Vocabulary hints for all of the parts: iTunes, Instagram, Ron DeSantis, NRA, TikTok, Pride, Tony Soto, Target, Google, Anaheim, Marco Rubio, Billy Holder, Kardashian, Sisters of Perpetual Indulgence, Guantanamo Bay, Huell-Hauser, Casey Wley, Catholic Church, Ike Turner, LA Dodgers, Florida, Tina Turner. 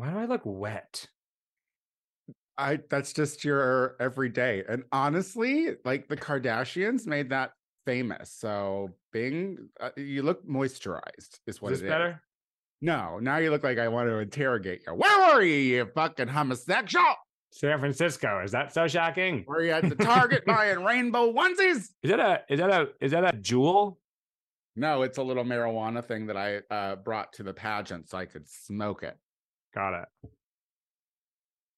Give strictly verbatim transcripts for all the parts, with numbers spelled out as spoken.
Why do I look wet? I that's just your everyday. And honestly, like the Kardashians made that famous. So being uh, you look moisturized is what is it better? Is. No, now you look like I want to interrogate you. Where were you, you fucking homosexual? San Francisco. Is that so shocking? Were you at the Target buying rainbow onesies? Is that a is that a is that a jewel? No, it's a little marijuana thing that I uh, brought to the pageant so I could smoke it. Got it.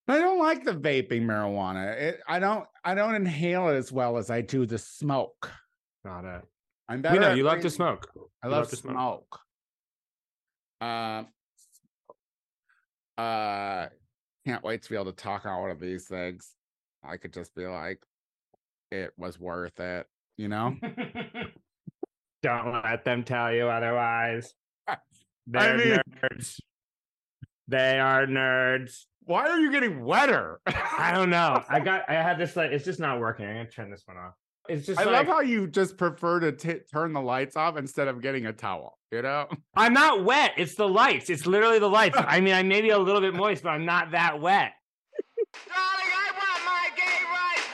I don't like the vaping marijuana. It, I don't. I don't inhale it as well as I do the smoke. Got it. I'm better. We know you love to smoke. I love, love to smoke. smoke. Uh, uh, can't wait to be able to talk on one of these things. I could just be like, it was worth it, you know? Don't let them tell you otherwise. They're I mean, nerds. They are nerds. Why are you getting wetter? I don't know. I got, I had this, like, it's just not working. I'm going to turn this one off. It's just I like, love how you just prefer to t- turn the lights off instead of getting a towel, you know? I'm not wet. It's the lights. It's literally the lights. I mean, I may be a little bit moist, but I'm not that wet. Darling, I want my gay rights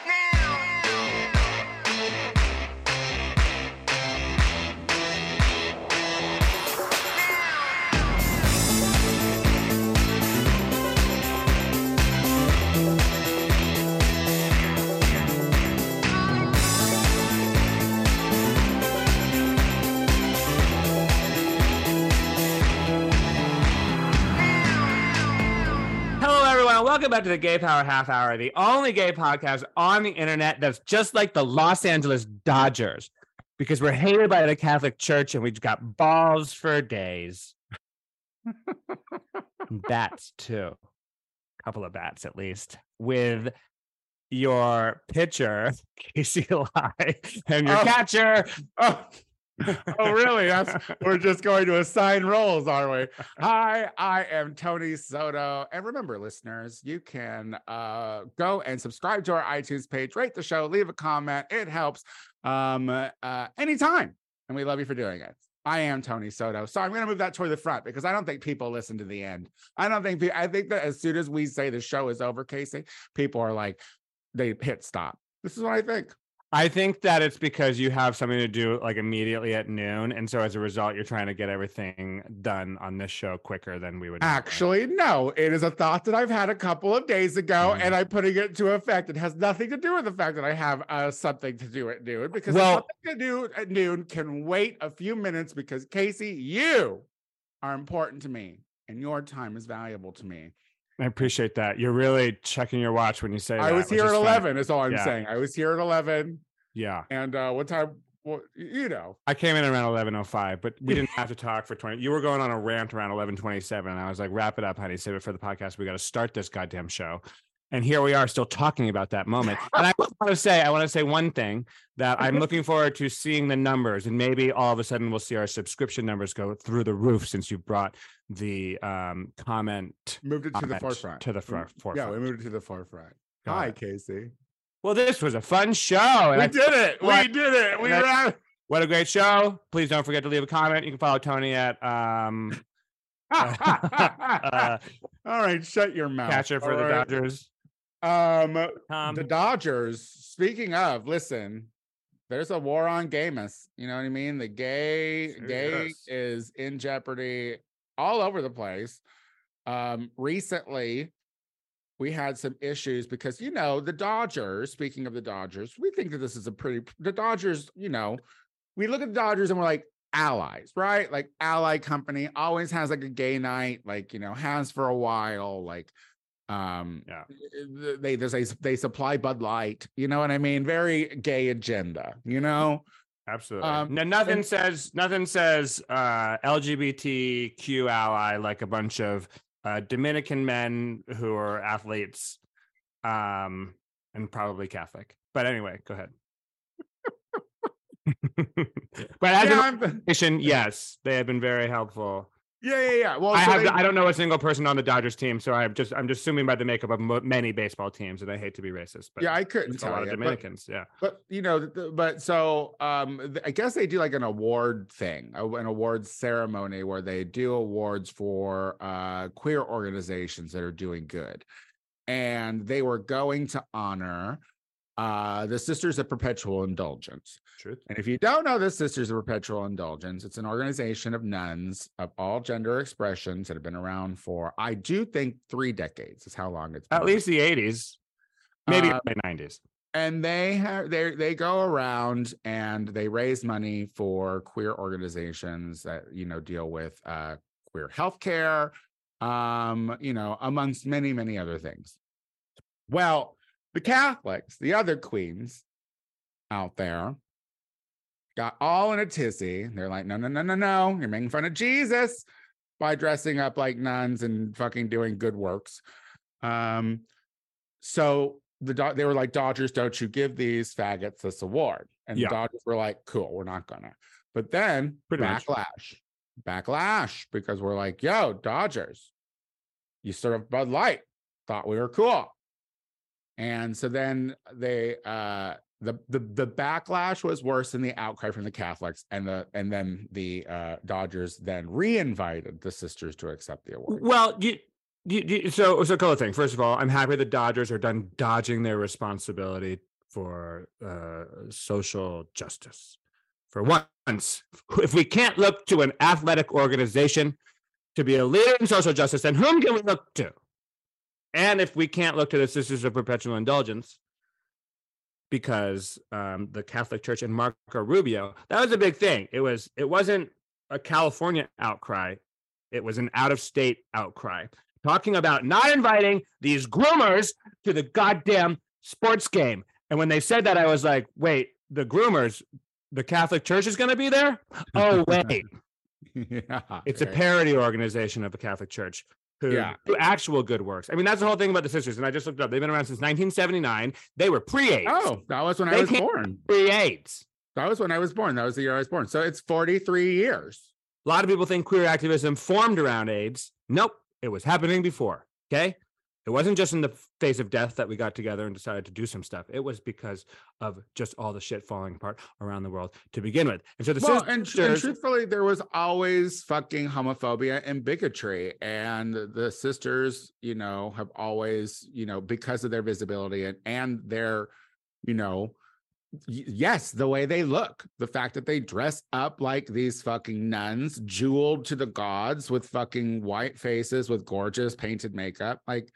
Welcome back to the Gay Power Half Hour, the only gay podcast on the internet that's just like the Los Angeles Dodgers, because we're hated by the Catholic Church and we've got balls for days. Bats, too. A couple of bats, at least. With your pitcher, Casey Wley, and your oh. catcher. Oh. Oh, really? That's, we're just going to assign roles, are we? Hi, I am Tony Soto. And remember, listeners, you can uh, go and subscribe to our iTunes page, rate the show, leave a comment. It helps um, uh, anytime. And we love you for doing it. I am Tony Soto. So I'm going to move that toward the front because I don't think people listen to the end. I don't think, I think that as soon as we say the show is over, Casey, people are like, they hit stop. This is what I think. I think that it's because you have something to do like immediately at noon. And so as a result, you're trying to get everything done on this show quicker than we would. Actually, know. no, it is a thought that I've had a couple of days ago mm-hmm. and I'm putting it to effect. It has nothing to do with the fact that I have uh, something to do at noon because well, something to do at noon can wait a few minutes because Casey, you are important to me and your time is valuable to me. I appreciate that. You're really checking your watch when you say I that, was here at eleven. Funny. Is all I'm yeah. saying. I was here at eleven. Yeah. And uh, what time? Well, you know, I came in around eleven oh five, but we didn't have to talk for twenty. You were going on a rant around eleven twenty-seven, and I was like, "Wrap it up, honey. Save it for the podcast. We got to start this goddamn show." And here we are, still talking about that moment. And I want to say, I want to say one thing that I'm looking forward to seeing the numbers, and maybe all of a sudden we'll see our subscription numbers go through the roof since you brought the um, comment. Moved it to the forefront. To the front. Yeah, we moved it to the forefront. Got Hi, it. Casey. Well, this was a fun show. And we I, did it. What, we did it. We ran. What a great show! Please don't forget to leave a comment. You can follow Tony at. Um, uh, all right, shut your mouth. Catcher for all the right. Dodgers. Um, um the Dodgers, speaking of, listen, there's a war on gayness, you know what I mean? The gay gay is. is in jeopardy all over the place. Um recently we had some issues because, you know, the Dodgers, speaking of the Dodgers, we think that this is a pretty the Dodgers, you know, we look at the Dodgers and we're like allies, right? Like ally company always has like a gay night, like, you know, has for a while, like um yeah they there's a they supply Bud Light, you know what I mean? Very gay agenda, you know? Absolutely. um, no nothing and, says nothing says uh L G B T Q ally like a bunch of uh Dominican men who are athletes um and probably Catholic, but anyway, go ahead. But as yeah, an organization, yes, they have been very helpful Yeah, yeah, yeah. Well, I, so have, they, I don't know a single person on the Dodgers team, so I'm just I'm just assuming by the makeup of mo- many baseball teams, and I hate to be racist, but yeah, I couldn't it's tell a lot you, of Dominicans. But, yeah, but you know, but so um, I guess they do like an award thing, an awards ceremony where they do awards for uh, queer organizations that are doing good, and they were going to honor uh, the Sisters of Perpetual Indulgence. Truth. And if you don't know the Sisters of Perpetual Indulgence, it's an organization of nuns of all gender expressions that have been around for, I do think, three decades is how long it's been. At least the eighties, maybe uh, early nineties. And they have they they go around and they raise money for queer organizations that, you know, deal with uh, queer healthcare, um, you know, amongst many, many other things. Well, the Catholics, the other queens out there, got all in a tizzy. They're like, no, no, no, no, no. You're making fun of Jesus by dressing up like nuns and fucking doing good works. Um, so the Do- they were like, Dodgers, don't you give these faggots this award? And yeah. the Dodgers were like, cool, we're not gonna. But then Pretty backlash, much. backlash, because we're like, yo, Dodgers, you served Bud Light, thought we were cool. And so then they, uh, The, the the backlash was worse than the outcry from the Catholics, and the and then the uh, Dodgers then reinvited the sisters to accept the award. Well, you, you, you, so so a couple of things. First of all, I'm happy the Dodgers are done dodging their responsibility for uh, social justice. For once, if we can't look to an athletic organization to be a leader in social justice, then whom can we look to? And if we can't look to the Sisters of Perpetual Indulgence, because um, the Catholic Church and Marco Rubio, that was a big thing. It was, it wasn't a California outcry. It was an out-of-state outcry, talking about not inviting these groomers to the goddamn sports game. And when they said that, I was like, wait, the groomers, the Catholic Church is going to be there? Oh, wait. yeah, it's right. a parody organization of the Catholic Church. Who yeah. do actual good works. I mean, that's the whole thing about the sisters. And I just looked it up. They've been around since nineteen seventy-nine. They were pre-AIDS. Oh, that was when they I was born. Pre-AIDS. That was when I was born. That was the year I was born. So it's forty-three years. A lot of people think queer activism formed around AIDS. Nope. It was happening before. Okay. It wasn't just in the face of death that we got together and decided to do some stuff. It was because of just all the shit falling apart around the world to begin with. And so the well, sisters... And, and truthfully, there was always fucking homophobia and bigotry. And the sisters, you know, have always, you know, because of their visibility and, and their, you know, y- yes, the way they look, the fact that they dress up like these fucking nuns, jeweled to the gods with fucking white faces with gorgeous painted makeup, like...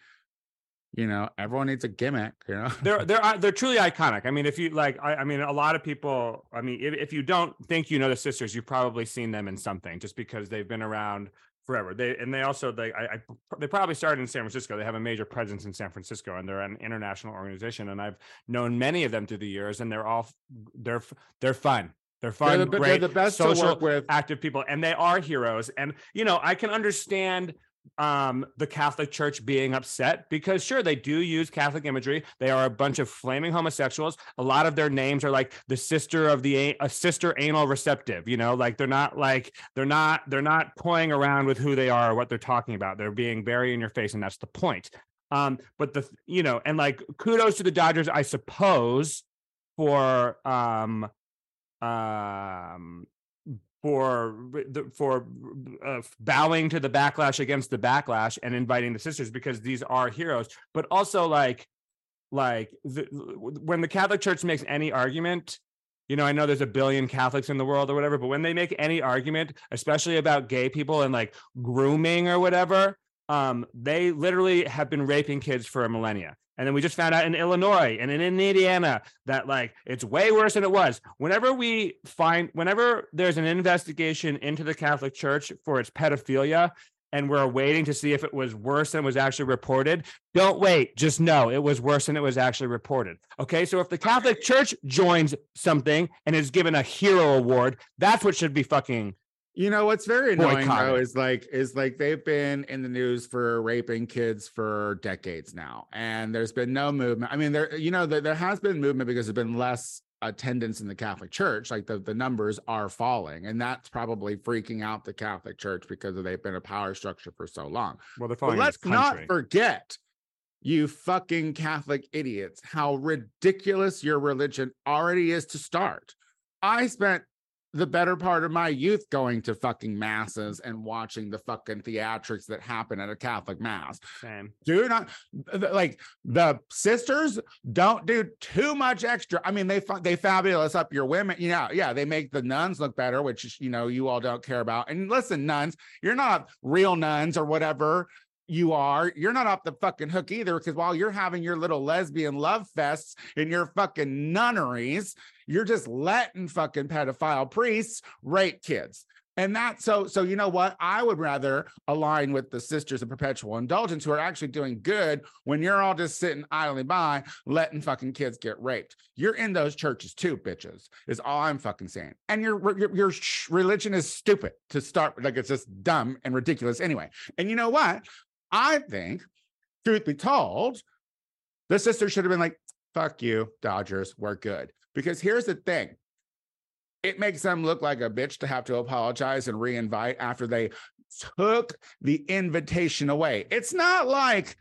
You know, everyone needs a gimmick, you know. They're they're they're truly iconic. I mean, if you like, I, I mean, a lot of people. I mean, if, if you don't think you know the sisters, you've probably seen them in something, just because they've been around forever. They and they also they I, I they probably started in San Francisco. They have a major presence in San Francisco, and they're an international organization. And I've known many of them through the years, and they're all they're they're fun. They're fun, they're the, great, they're the best social, to work with. Active people, and they are heroes. And you know, I can understand. Um, the Catholic Church being upset because sure, they do use Catholic imagery. They are a bunch of flaming homosexuals. A lot of their names are like the sister of the a sister anal receptive, you know, like they're not like they're not they're not toying around with who they are or what they're talking about. They're being very in your face, and that's the point. Um, but the you know, and like kudos to the Dodgers, I suppose, for um um for for uh, bowing to the backlash against the backlash and inviting the sisters, because these are heroes. But also like like the, when the Catholic Church makes any argument, you know, I know there's a billion Catholics in the world or whatever, but when they make any argument, especially about gay people and like grooming or whatever, um, they literally have been raping kids for a millennia. And then we just found out in Illinois and in Indiana that like it's way worse than it was. Whenever we find, whenever there's an investigation into the Catholic Church for its pedophilia, and we're waiting to see if it was worse than was actually reported, don't wait. Just know it was worse than it was actually reported. Okay, so if the Catholic Church joins something and is given a hero award, that's what should be fucking. You know what's very annoying boycott. though is like is like they've been in the news for raping kids for decades now, and there's been no movement. I mean, there you know there, there has been movement because there's been less attendance in the Catholic Church, like the, the numbers are falling. And that's probably freaking out the Catholic Church because they've been a power structure for so long. Well, they're falling. But let's not forget, you fucking Catholic idiots, how ridiculous your religion already is to start. I spent the better part of my youth going to fucking masses and watching the fucking theatrics that happen at a Catholic mass. Same. Do not, like, the sisters don't do too much extra. I mean, they they fabulous up your women. You know, yeah, they make the nuns look better, which, you know, you all don't care about. And listen, nuns, you're not real nuns or whatever you are. You're not off the fucking hook either, because while you're having your little lesbian love fests in your fucking nunneries, you're just letting fucking pedophile priests rape kids. And that, so, so you know what? I would rather align with the Sisters of Perpetual Indulgence, who are actually doing good when you're all just sitting idly by letting fucking kids get raped. You're in those churches too, bitches, is all I'm fucking saying. And your, your, your religion is stupid to start with. Like, it's just dumb and ridiculous anyway. And you know what? I think, truth be told, the sisters should have been like, fuck you, Dodgers, we're good. Because here's the thing. It makes them look like a bitch to have to apologize and reinvite after they took the invitation away. It's not like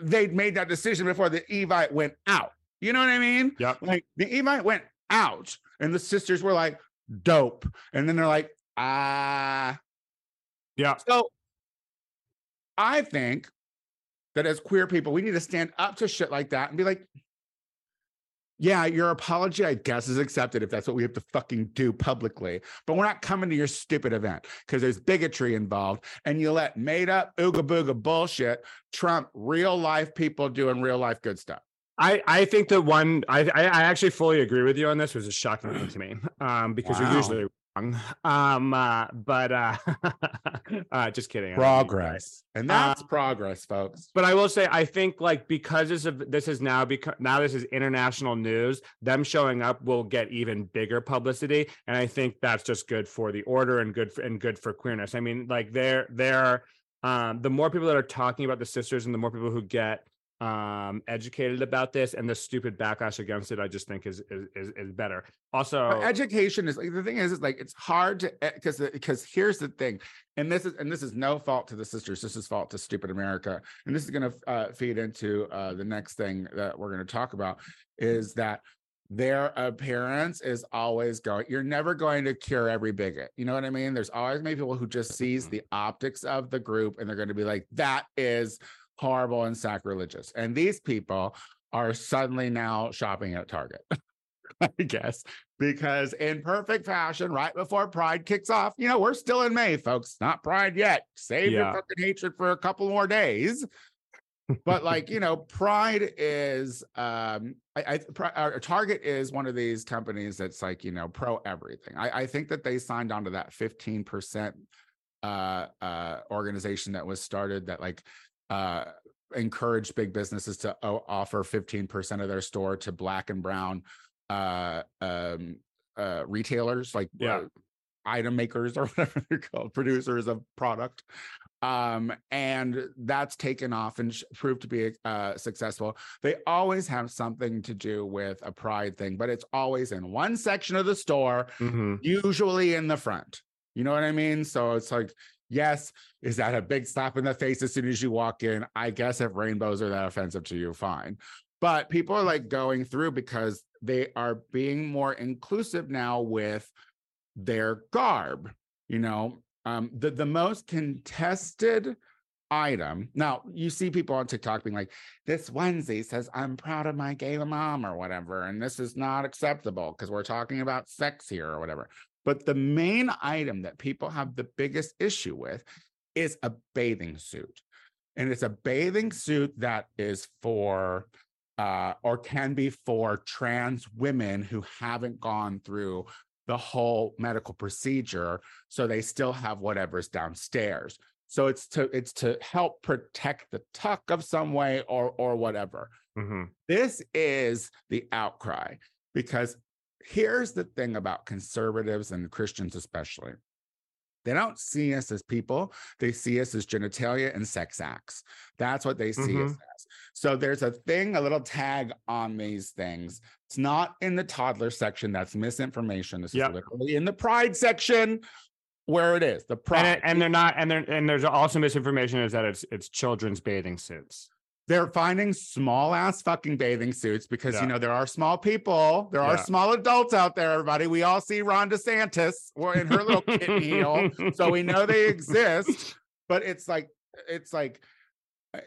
they'd made that decision before the evite went out. You know what I mean? Yep. Like, the evite went out and the sisters were like, dope. And then they're like, ah. Yeah. So I think that as queer people, we need to stand up to shit like that and be like, yeah, your apology, I guess, is accepted if that's what we have to fucking do publicly. But we're not coming to your stupid event because there's bigotry involved. And you let made up ooga booga bullshit trump real life people doing real life good stuff. I, I think the one, I, I actually fully agree with you on this, was a shocking thing to me, um, because wow. You're usually wrong. Um, uh, but uh, uh, just kidding. Progress. And that's um, progress, folks. But I will say, I think, like, because this is, this is now because now this is international news, them showing up will get even bigger publicity, and I think that's just good for the order and good for, and good for queerness. I mean, like, they're they're um, the more people that are talking about the sisters, and the more people who get um educated about this and the stupid backlash against it, I just think is is is better. Also, but education is, like, the thing is, is like, it's hard to, because because here's the thing, and this is and this is no fault to the sisters, this is fault to stupid America, and this is going to uh, feed into uh the next thing that we're going to talk about, is that their appearance is always going, you're never going to cure every bigot, you know what I mean? There's always many people who just sees the optics of the group and they're going to be like, that is horrible and sacrilegious. And these people are suddenly now shopping at Target, I guess, because in perfect fashion, right before Pride kicks off, you know, we're still in May, folks, not Pride yet. Save yeah. your fucking hatred for a couple more days. But, like, you know, Pride is, um, I, I, Target is one of these companies that's, like, you know, pro everything. I, I think that they signed on to that fifteen percent uh, uh, organization that was started that, like, uh encourage big businesses to o- offer fifteen percent of their store to black and brown uh um uh retailers, like yeah. uh, item makers or whatever they're called, producers of product, um and that's taken off and sh- proved to be uh successful. They always have something to do with a Pride thing, but it's always in one section of the store, mm-hmm. usually in the front, you know what I mean? So it's like, yes, is that a big slap in the face as soon as you walk in? I guess if rainbows are that offensive to you, fine. But people are, like, going through because they are being more inclusive now with their garb. You know, um, the, the most contested item. Now, you see people on TikTok being like, this onesie says, I'm proud of my gay mom or whatever, and this is not acceptable because we're talking about sex here or whatever. But the main item that people have the biggest issue with is a bathing suit. And it's a bathing suit that is for, uh, or can be for trans women who haven't gone through the whole medical procedure. So they still have whatever's downstairs. So it's to, it's to help protect the tuck of some way or, or whatever. Mm-hmm. This is the outcry, because here's the thing about conservatives and Christians especially. They don't see us as people. They see us as genitalia and sex acts. That's what they see mm-hmm. us as. So there's a thing, a little tag on these things. It's not in the toddler section. That's misinformation. This yep. is literally in the Pride section where it is. The Pride. And, and they're not, and they're, and there's also misinformation is that it's it's children's bathing suits. They're finding small ass fucking bathing suits because, yeah. you know, there are small people. There yeah. are small adults out there, everybody. We all see Ron DeSantis in her little kitten heel. So we know they exist. But it's like, it's like,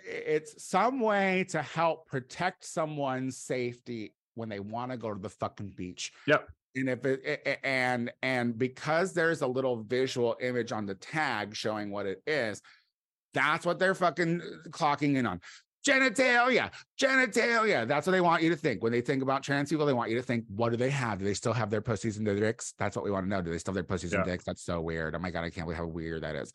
it's some way to help protect someone's safety when they want to go to the fucking beach. Yep. And if it, and, and because there's a little visual image on the tag showing what it is, that's what they're fucking clocking in on. Genitalia, genitalia. That's what they want you to think. When they think about trans people, they want you to think, what do they have? Do they still have their pussies and their dicks? That's what we want to know. Do they still have their pussies yeah. and dicks? That's so weird. Oh my God, I can't believe how weird that is.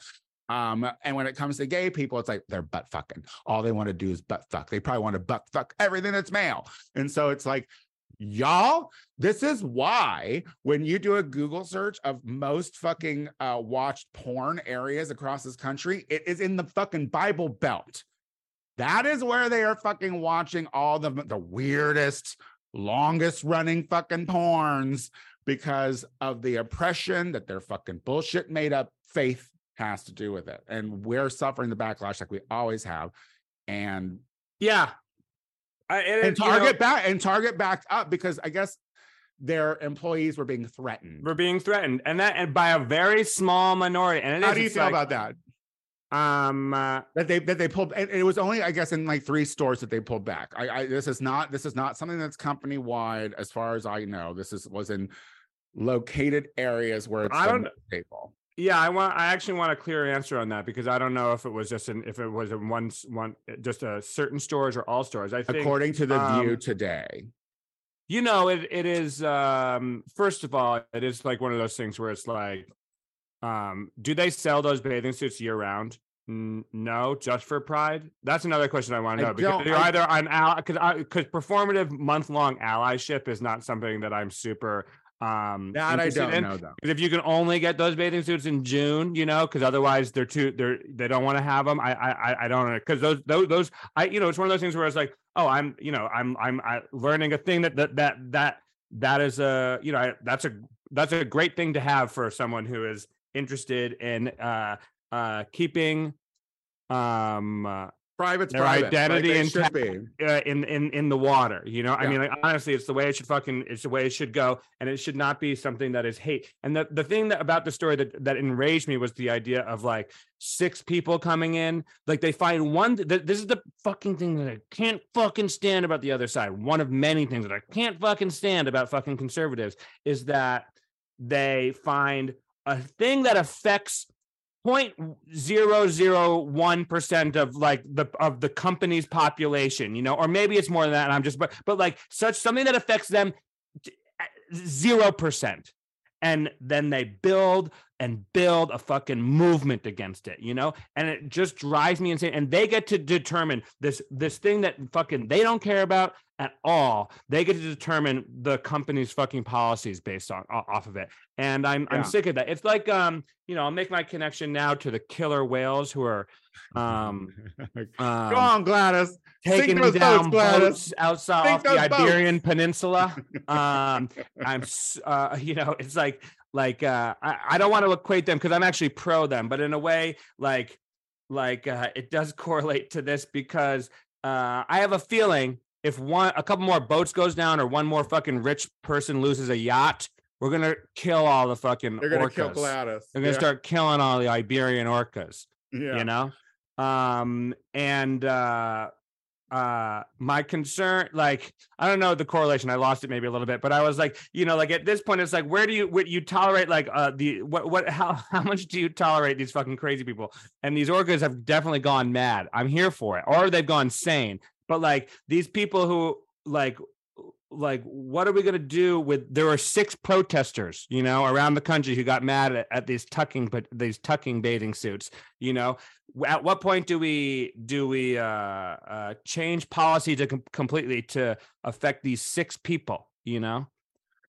Um, and when it comes to gay people, it's like they're butt fucking. All they want to do is butt fuck. They probably want to butt fuck everything that's male. And so it's like, y'all, this is why when you do a Google search of most fucking uh, watched porn areas across this country, it is in the fucking Bible Belt. That is where they are fucking watching all the, the weirdest, longest running fucking porns because of the oppression that their fucking bullshit made up faith has to do with it. And we're suffering the backlash like we always have. And yeah. I, and, and Target you know, back and Target backed up because I guess their employees were being threatened. Were being threatened. And that and by a very small minority. And it How is, do you feel like, about that? Um, uh, that they that they pulled, and it was only, I guess, in like three stores that they pulled back. I, I this is not this is not something that's company wide, as far as I know. This is was in located areas where it's I don't people. Yeah, I want I actually want a clear answer on that because I don't know if it was just in if it was in one one just a certain stores or all stores. I think according to the um, View today. You know, it it is um, first of all, it is like one of those things where it's like, um, do they sell those bathing suits year round? No, just for Pride. That's another question I want to know, because you're either I'm out because because performative month long allyship is not something that I'm super um that I don't in. know though. Because if you can only get those bathing suits in June, you know, because otherwise they're too they're they don't want to have them. I I I don't know because those those those I you know it's one of those things where it's like oh I'm you know I'm I'm I, learning a thing that that that that that is a you know I, that's a that's a great thing to have for someone who is interested in uh uh keeping um uh, private their private. identity like intact, uh, in in in the water, you know. Yeah. I mean, like, honestly, it's the way it should fucking it's the way it should go, and it should not be something that is hate. And the, the thing that about the story that that enraged me was the idea of like six people coming in, like they find one th- this is the fucking thing that I can't fucking stand about the other side. One of many things that I can't fucking stand about fucking conservatives is that they find a thing that affects zero point zero zero one percent of like the of the company's population, you know, or maybe it's more than that. And I'm just but but like such something that affects them zero percent, and then they build and build a fucking movement against it, you know, and it just drives me insane. And they get to determine this this thing that fucking they don't care about at all. They get to determine the company's fucking policies based on off of it. And I'm yeah. I'm sick of that. It's like um, you know, I'll make my connection now to the killer whales who are um, um go on, Gladys. Taking down boats, Gladys. outside Think off the Iberian boats. Peninsula. Um I'm uh, you know, it's like like uh I, I don't want to equate them because I'm actually pro them, but in a way, like like uh it does correlate to this because uh I have a feeling if one, a couple more boats goes down, or one more fucking rich person loses a yacht, we're gonna kill all the fucking. They're gonna orcas. kill Gladys. They're gonna yeah. start killing all the Iberian orcas. Yeah, you know. Um, and uh, uh, my concern, like, I don't know the correlation. I lost it maybe a little bit, but I was like, you know, like at this point, it's like, where do you what you tolerate? Like, uh, the what what how how much do you tolerate these fucking crazy people? And these orcas have definitely gone mad. I'm here for it, or they've gone sane. But like these people who like, like, what are we going to do with, there were six protesters, you know, around the country who got mad at, at these tucking, but these tucking bathing suits, you know, at what point do we, do we uh, uh, change policy to com- completely to affect these six people, you know?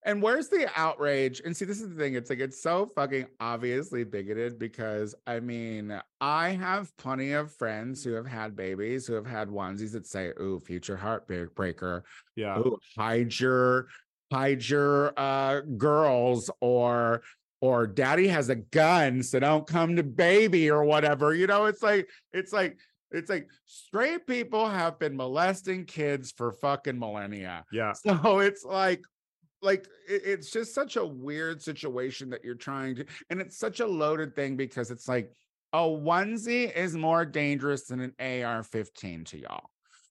And where's the outrage? And see, this is the thing. It's like, it's so fucking obviously bigoted because, I mean, I have plenty of friends who have had babies, who have had onesies that say, ooh, future heartbreaker. Yeah. Ooh, hide your, hide your uh, girls, or, or daddy has a gun, so don't come to baby or whatever. You know, it's like, it's like, It's like straight people have been molesting kids for fucking millennia. Yeah. So it's like, like, it, it's just such a weird situation that you're trying to, and it's such a loaded thing because it's like a onesie is more dangerous than an A R fifteen to y'all.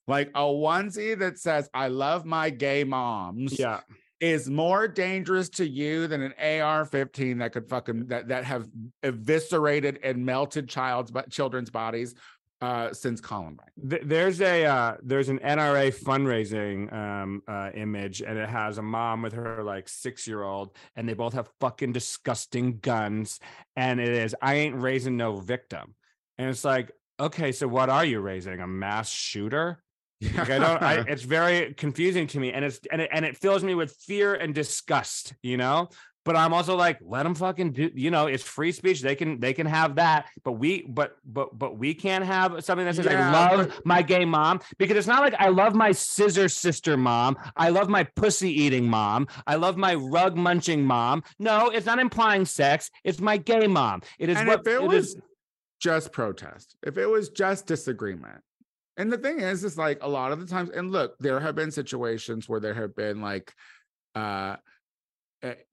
Like a onesie that says, I love my gay moms. Yeah. Is more dangerous to you than an A R fifteen that could fucking, that, that have eviscerated and melted child's, children's bodies. Uh, since Columbine, there's a uh, there's an N R A fundraising um, uh, image, and it has a mom with her like six year old, and they both have fucking disgusting guns, and it is I ain't raising no victim, and it's like, okay, so what are you raising? A mass shooter? Yeah. Like I don't. I, it's very confusing to me, and it's and it, and it fills me with fear and disgust, you know. But I'm also like, let them fucking do, you know, it's free speech. They can, they can have that, but we, but, but, but we can't have something that says, yeah, I love my gay mom, because it's not like I love my scissor sister mom. I love my pussy eating mom. I love my rug munching mom. No, it's not implying sex. It's my gay mom. It is. And what, if it, it was is, just protest, if it was just disagreement. And the thing is, is like a lot of the times, and look, there have been situations where there have been like, uh,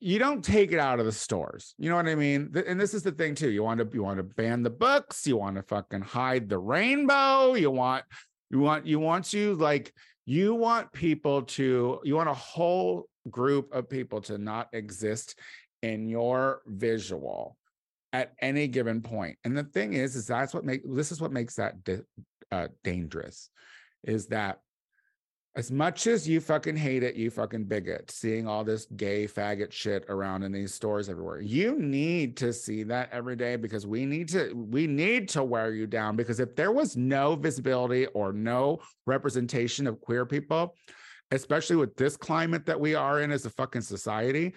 you don't take it out of the stores. You know what I mean? And this is the thing too. You want to, you want to ban the books. You want to fucking hide the rainbow. You want, you want, you want to like, you want people to, you want a whole group of people to not exist in your visual at any given point. And the thing is, is that's what makes, this is what makes that di- uh, dangerous, is that as much as you fucking hate it, you fucking bigot, seeing all this gay faggot shit around in these stores everywhere. You need to see that every day, because we need to, we need to wear you down, because if there was no visibility or no representation of queer people, especially with this climate that we are in as a fucking society,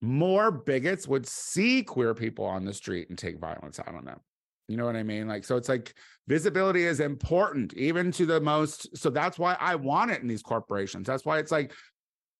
more bigots would see queer people on the street and take violence out on them. You know what I mean? Like, so it's like visibility is important, even to the most. So that's why I want it in these corporations. That's why it's like,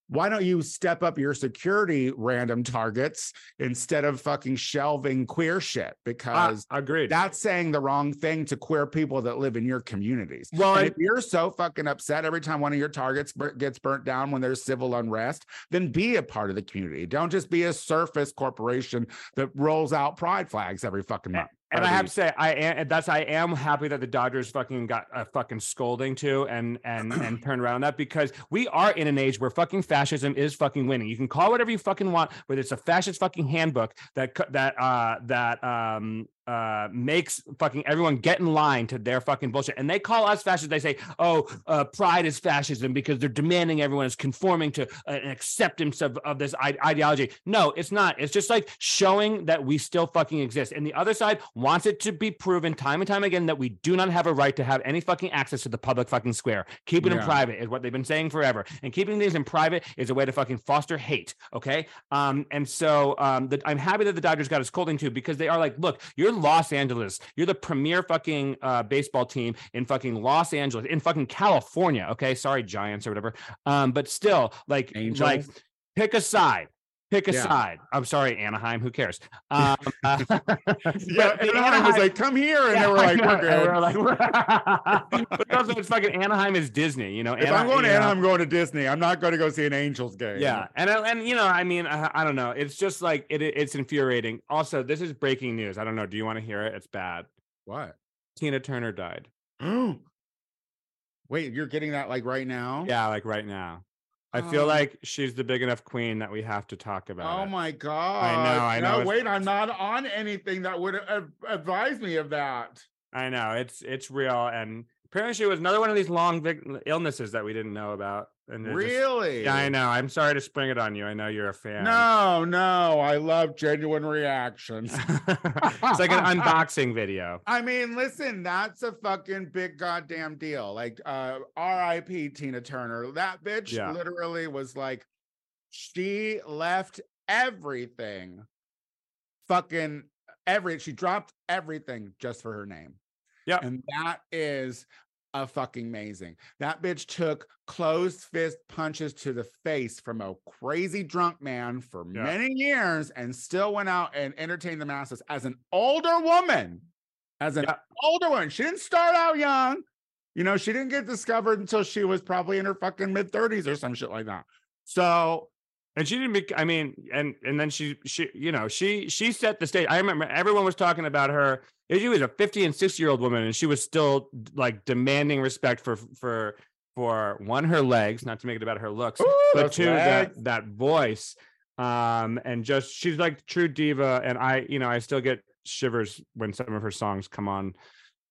why don't you step up your security, random targets, instead of fucking shelving queer shit? Because uh, agreed. That's saying the wrong thing to queer people that live in your communities. Well, and I- if you're so fucking upset every time one of your targets b- gets burnt down when there's civil unrest, then be a part of the community. Don't just be a surface corporation that rolls out pride flags every fucking month. And I have to say, I am that's I am happy that the Dodgers fucking got a fucking scolding too, and and and turned around on that, because we are in an age where fucking fascism is fucking winning. You can call whatever you fucking want, but it's a fascist fucking handbook that that uh, that um, uh, makes fucking everyone get in line to their fucking bullshit. And they call us fascists. They say, oh, uh, pride is fascism because they're demanding everyone is conforming to an acceptance of, of this I- ideology. No, it's not. It's just like showing that we still fucking exist. And the other side wants it to be proven time and time again that we do not have a right to have any fucking access to the public fucking square. Keep it yeah. in private is what they've been saying forever. And keeping things in private is a way to fucking foster hate. Okay. Um, and so um, the, I'm happy that the Dodgers got a scolding too, because they are like, look, you're Los Angeles. You're the premier fucking uh, baseball team in fucking Los Angeles, in fucking California. Okay, sorry, Giants or whatever. Um, but still, like, Angels? Like, pick a side. Pick a yeah. side. I'm sorry, Anaheim. Who cares? Um, uh, yeah, Anaheim, Anaheim was like, "Come here," and yeah, they were like, "We're good." We're like, but also, it's fucking Anaheim is Disney. You know, if Ana- I'm going to Anaheim, I'm going to Disney. I'm not going to go see an Angels game. Yeah, and and you know, I mean, I, I don't know. It's just like it. It's infuriating. Also, this is breaking news. I don't know. Do you want to hear it? It's bad. What? Tina Turner died. Wait, you're getting that like right now? Yeah, like right now. I feel um, like she's the big enough queen that we have to talk about. Oh it. My God. I know. I know. No, wait, I'm not on anything that would uh, advise me of that. I know. It's it's real. And apparently she was another one of these long vic- illnesses that we didn't know about. And really? Just, yeah, I know. I'm sorry to spring it on you. I know you're a fan. No, no. I love genuine reactions. It's like an unboxing video. I mean, listen, that's a fucking big goddamn deal. Like, uh, R I P Tina Turner. That bitch yeah. literally was like, She left everything, fucking every. She dropped everything just for her name. Yeah. And that is a fucking amazing. That bitch took closed fist punches to the face from a crazy drunk man for yeah. many years and still went out and entertained the masses as an older woman. As an yeah. older woman. She didn't start out young. You know, she didn't get discovered until she was probably in her fucking mid thirties or some shit like that. So, and she didn't be, I mean, and, and then she, she, you know, she, she set the stage. I remember everyone was talking about her. She was a fifty and sixty year old woman, and she was still like demanding respect for, for, for one, her legs, not to make it about her looks, Ooh, but two, legs. that, that voice. Um, and just, she's like true diva. And I, you know, I still get shivers when some of her songs come on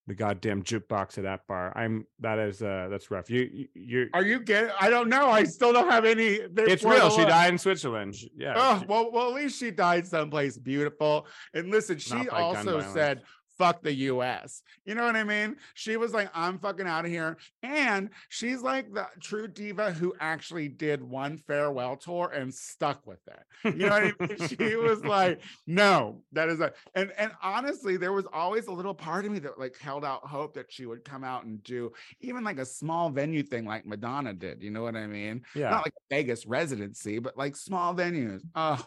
the goddamn jukebox at that bar. I'm that is uh that's rough. You you are you getting? I don't know. I still don't have any. It's real. She died in Switzerland. Yeah. Oh, well, well, at least she died someplace beautiful. And listen, she also said, "Fuck the U S" You know what I mean? She was like, "I'm fucking out of here," and she's like the true diva who actually did one farewell tour and stuck with it. You know what I mean? She was like, "No, that is a." And and honestly, there was always a little part of me that like held out hope that she would come out and do even like a small venue thing like Madonna did. You know what I mean? Yeah. Not like a Vegas residency, but like small venues. Oh.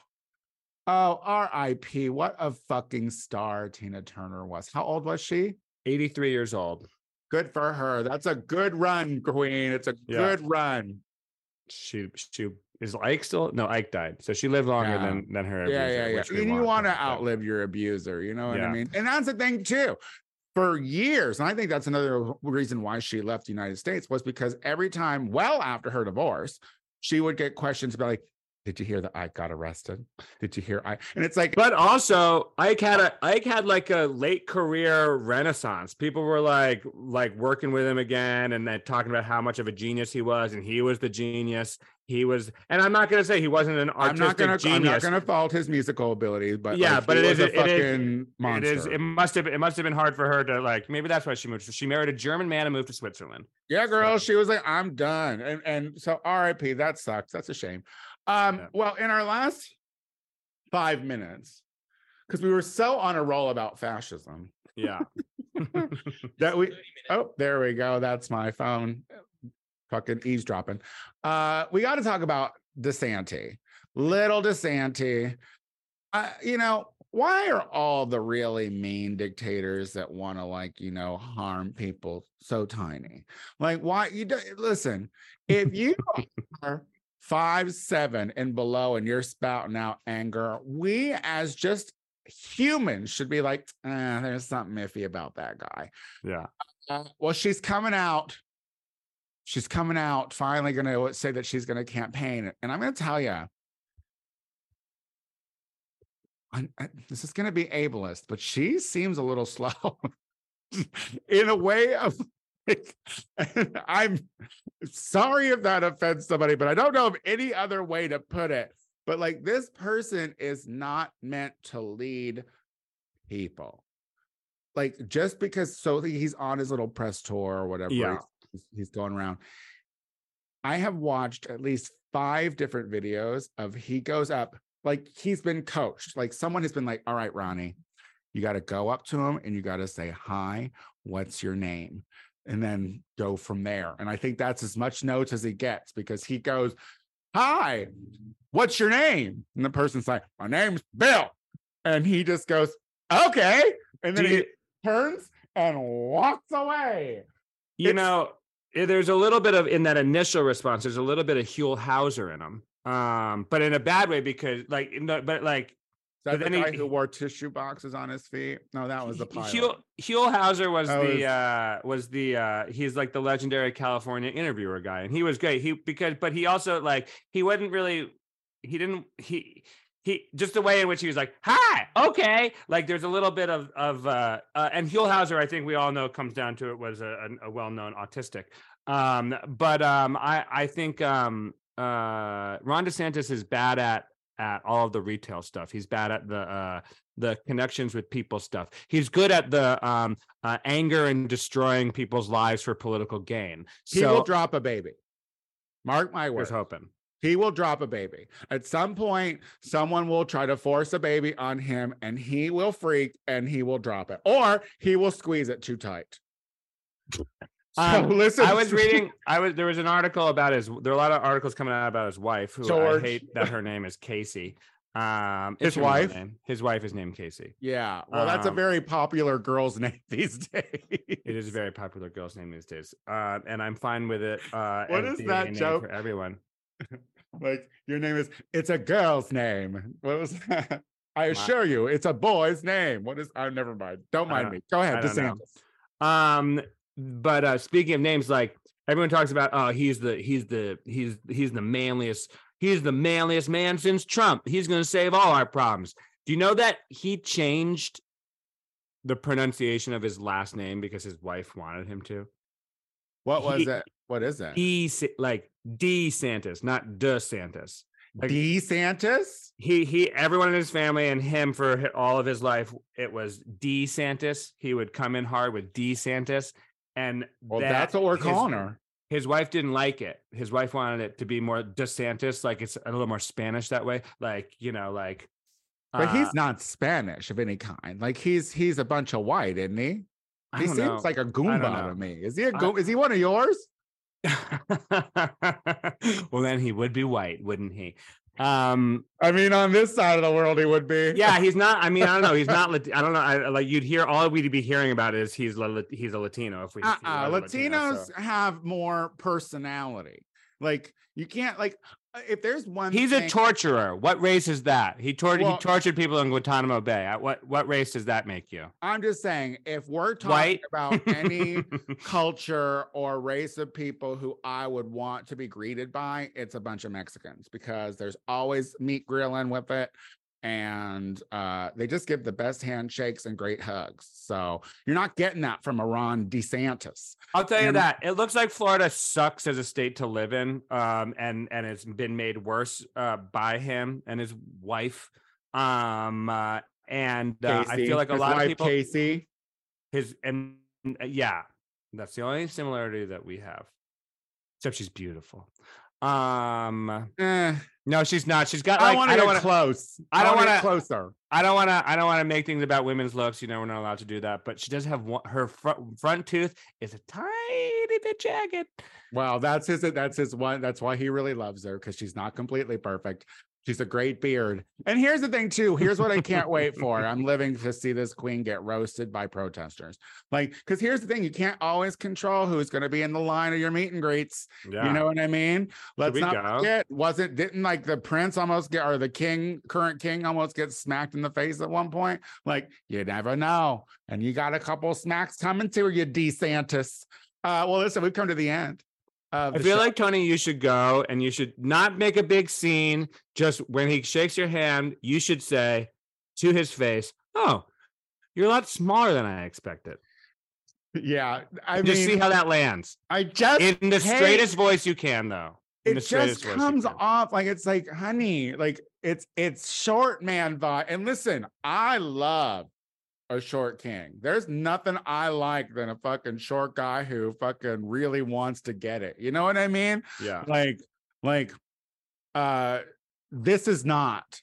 Oh, R I P What a fucking star Tina Turner was. How old was she? eighty-three years old. Good for her. That's a good run, Queen. It's a yeah. good run. She she is Ike still? No, Ike died. So she lived longer yeah. than, than her yeah, abuser. Yeah, yeah, yeah. And you want to outlive your abuser. You know what yeah. I mean? And that's the thing, too. For years, and I think that's another reason why she left the United States, was because every time, well after her divorce, she would get questions about like, did you hear that Ike got arrested? Did you hear Ike? And it's like, but also Ike had a Ike had like a late career renaissance. People were like like working with him again, and then talking about how much of a genius he was, and he was the genius. He was, and I'm not gonna say he wasn't an artistic I'm not gonna, genius. I'm not gonna fault his musical ability, but yeah, like, but it is a it fucking is, monster. It is. It must have. It must have been hard for her to like. Maybe that's why she moved. She married a German man and moved to Switzerland. Yeah, girl. So. She was like, I'm done, and and so R I P That sucks. That's a shame. Um, yeah. Well, in our last five minutes, because we were so on a roll about fascism. Yeah. that we oh, there we go. That's my phone fucking eavesdropping. Uh, we got to talk about DeSantis. Little DeSantis. Uh, you know, why are all the really mean dictators that want to like, you know, harm people so tiny? Like, why you do, listen, if you are Five, seven and below, and you're spouting out anger, we as just humans should be like, eh, there's something iffy about that guy. Yeah. Uh, well, she's coming out. She's coming out, finally going to say that she's going to campaign. And I'm going to tell you, I, I, this is going to be ableist, but she seems a little slow in a way of... I'm sorry if that offends somebody, but I don't know of any other way to put it. But like, this person is not meant to lead people. Like, just because so he's on his little press tour or whatever, yeah. he's, he's going around. I have watched at least five different videos of he goes up like he's been coached. Like someone has been like, all right, Ronnie, you got to go up to him and you got to say, hi, what's your name? And then go from there. And I think that's as much notes as he gets, because he goes, hi, what's your name? And the person's like, my name's Bill. And he just goes, okay. And then Dude, he turns and walks away. You it's- know, there's a little bit of, in that initial response, there's a little bit of Huell-Hauser in him. Um, but in a bad way, because like, but like, Is that but the guy he, who wore tissue boxes on his feet? No, that was the pilot. Huell-Hauser was oh, the uh, was the uh, he's like the legendary California interviewer guy, and he was great. He because but he also like he wasn't really he didn't he he just the way in which he was like hi okay like there's a little bit of of uh, uh, and Huell-Hauser, I think we all know, comes down to it, was a, a well known autistic. Um, but um, I I think um, uh, Ron DeSantis is bad at. at all of the retail stuff. He's bad at the uh the connections with people stuff. He's good at the um uh, anger and destroying people's lives for political gain. So he will drop a baby, mark my words. He's hoping He will drop a baby. At some point, someone will try to force a baby on him and he will freak and he will drop it, or he will squeeze it too tight. So um, listen, I was reading, I was, there was an article about his, there are a lot of articles coming out about his wife, who George. I hate that her name is Casey. Um, his wife, name. his wife is named Casey. Yeah. Well, um, that's a very popular girl's name these days. It is a very popular girl's name these days. Uh, and I'm fine with it. Uh, what is that joke for everyone? Like, your name is, it's a girl's name. What was that? I assure you, it's a boy's name. What is, oh, never mind. Don't mind me. Go ahead. DeSantis. Um, but uh, speaking of names, like everyone talks about, oh, he's the, he's the, he's, he's the manliest, he's the manliest man since Trump. He's going to save all our problems. Do you know that he changed the pronunciation of his last name because his wife wanted him to? What was he, it? What is that? He like DeSantis, not DeSantis. Like, DeSantis? He he. Everyone in his family and him for all of his life, it was DeSantis. He would come in hard with DeSantis, and well, that, that's what we're his, calling her. His wife didn't like it. His wife wanted it to be more DeSantis, like it's a little more Spanish that way. Like you know, like. But uh, he's not Spanish of any kind. Like he's he's a bunch of white, isn't he? He seems know. like a Goomba to me. Is he a Goomba? Is he one of yours? Well, then he would be white, wouldn't he? Um, I mean, on this side of the world, he would be. Yeah, he's not. I mean, I don't know. He's not. I don't know. I, like you'd hear all we'd be hearing about is he's he's a Latino. If we uh, uh, Latinos Latino, so. have more personality. Like you can't like if there's one. He's thing- a torturer. What race is that? He tortured well, he tortured people in Guantanamo Bay. What what race does that make you? I'm just saying, if we're talking White? about any culture or race of people who I would want to be greeted by, it's a bunch of Mexicans because there's always meat grilling with it. And uh, they just give the best handshakes and great hugs. So you're not getting that from Ron DeSantis. I'll tell you and- that. It looks like Florida sucks as a state to live in, um, and, and it's been made worse uh, by him and his wife. Um, uh, and uh, Casey, I feel like a lot wife, of people... Casey. His and uh, yeah, that's the only similarity that we have. Except she's beautiful. Um, eh. No, she's not. She's got. Like, I want to get close. I don't want to closer. I don't want to. I don't want to make things about women's looks. You know, we're not allowed to do that. But she does have one, her front front tooth is a tiny bit jagged. Well, that's his. That's his one. That's why he really loves her, because she's not completely perfect. She's a great beard. And here's the thing, too. Here's what I can't wait for. I'm living to see this queen get roasted by protesters. Like, because here's the thing. You can't always control who's going to be in the line of your meet and greets. Yeah. You know what I mean? Let's not go. forget. Wasn't, didn't like the prince almost get, or the king, current king almost get smacked in the face at one point? Like, you never know. And you got a couple smacks coming to you, DeSantis. Uh, well, listen, we've come to the end. I feel show. like, Tony, you should go and you should not make a big scene. Just when he shakes your hand, you should say to his face, "Oh, you're a lot smaller than I expected." Yeah. I just mean, see how that lands. I just in the hate, straightest voice you can, though. In it just comes off like it's like, honey, like it's it's short man vibe. And listen, I love a short king. There's nothing I like than a fucking short guy who fucking really wants to get it. You know what I mean? Yeah. Like, like, uh, this is not.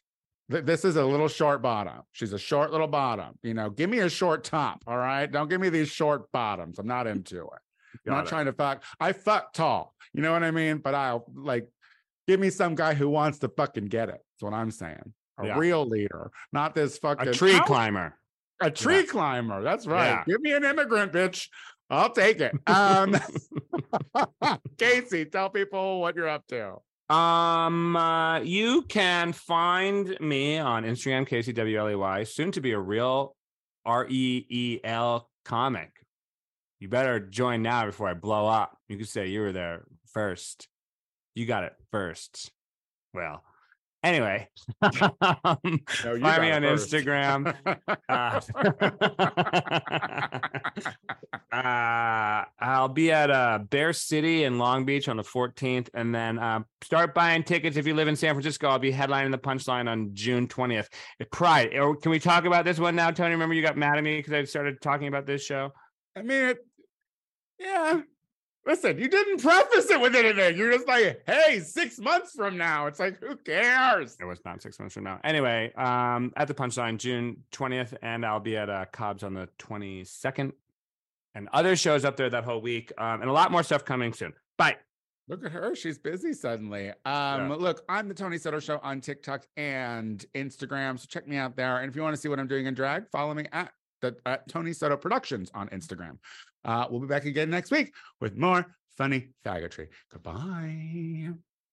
Th- this is a little short bottom. She's a short little bottom. You know, give me a short top. All right. Don't give me these short bottoms. I'm not into it. I'm not it. trying to fuck. I fuck tall. You know what I mean? But I'll like, give me some guy who wants to fucking get it. That's what I'm saying. A yeah. real leader, not this fucking a tree climber. A tree yeah. climber. That's right. Yeah. Give me an immigrant, bitch. I'll take it. Um, Casey, tell people what you're up to. Um, uh, you can find me on Instagram, Casey W L E Y, soon to be a real R E E L comic. You better join now before I blow up. You can say you were there first. You got it first. Well. Anyway, um, no, find me on first. Instagram. uh, uh, I'll be at uh, Bear City in Long Beach on the fourteenth. And then uh, start buying tickets. If you live in San Francisco, I'll be headlining the Punchline on June twentieth. Pride. Can we talk about this one now, Tony? Remember you got mad at me because I started talking about this show? I mean, it, yeah. Listen, you didn't preface it with anything. You're just like, hey, six months from now. It's like, who cares? It was not six months from now. Anyway, um, at the Punchline, June twentieth, and I'll be at uh, Cobb's on the twenty-second. And other shows up there that whole week. Um, and a lot more stuff coming soon. Bye. Look at her. She's busy suddenly. Um, yeah. Look, I'm the Tony Soto Show on TikTok and Instagram. So check me out there. And if you want to see what I'm doing in drag, follow me at the at Tony Soto Productions on Instagram. Uh, we'll be back again next week with more funny faggotry. Goodbye.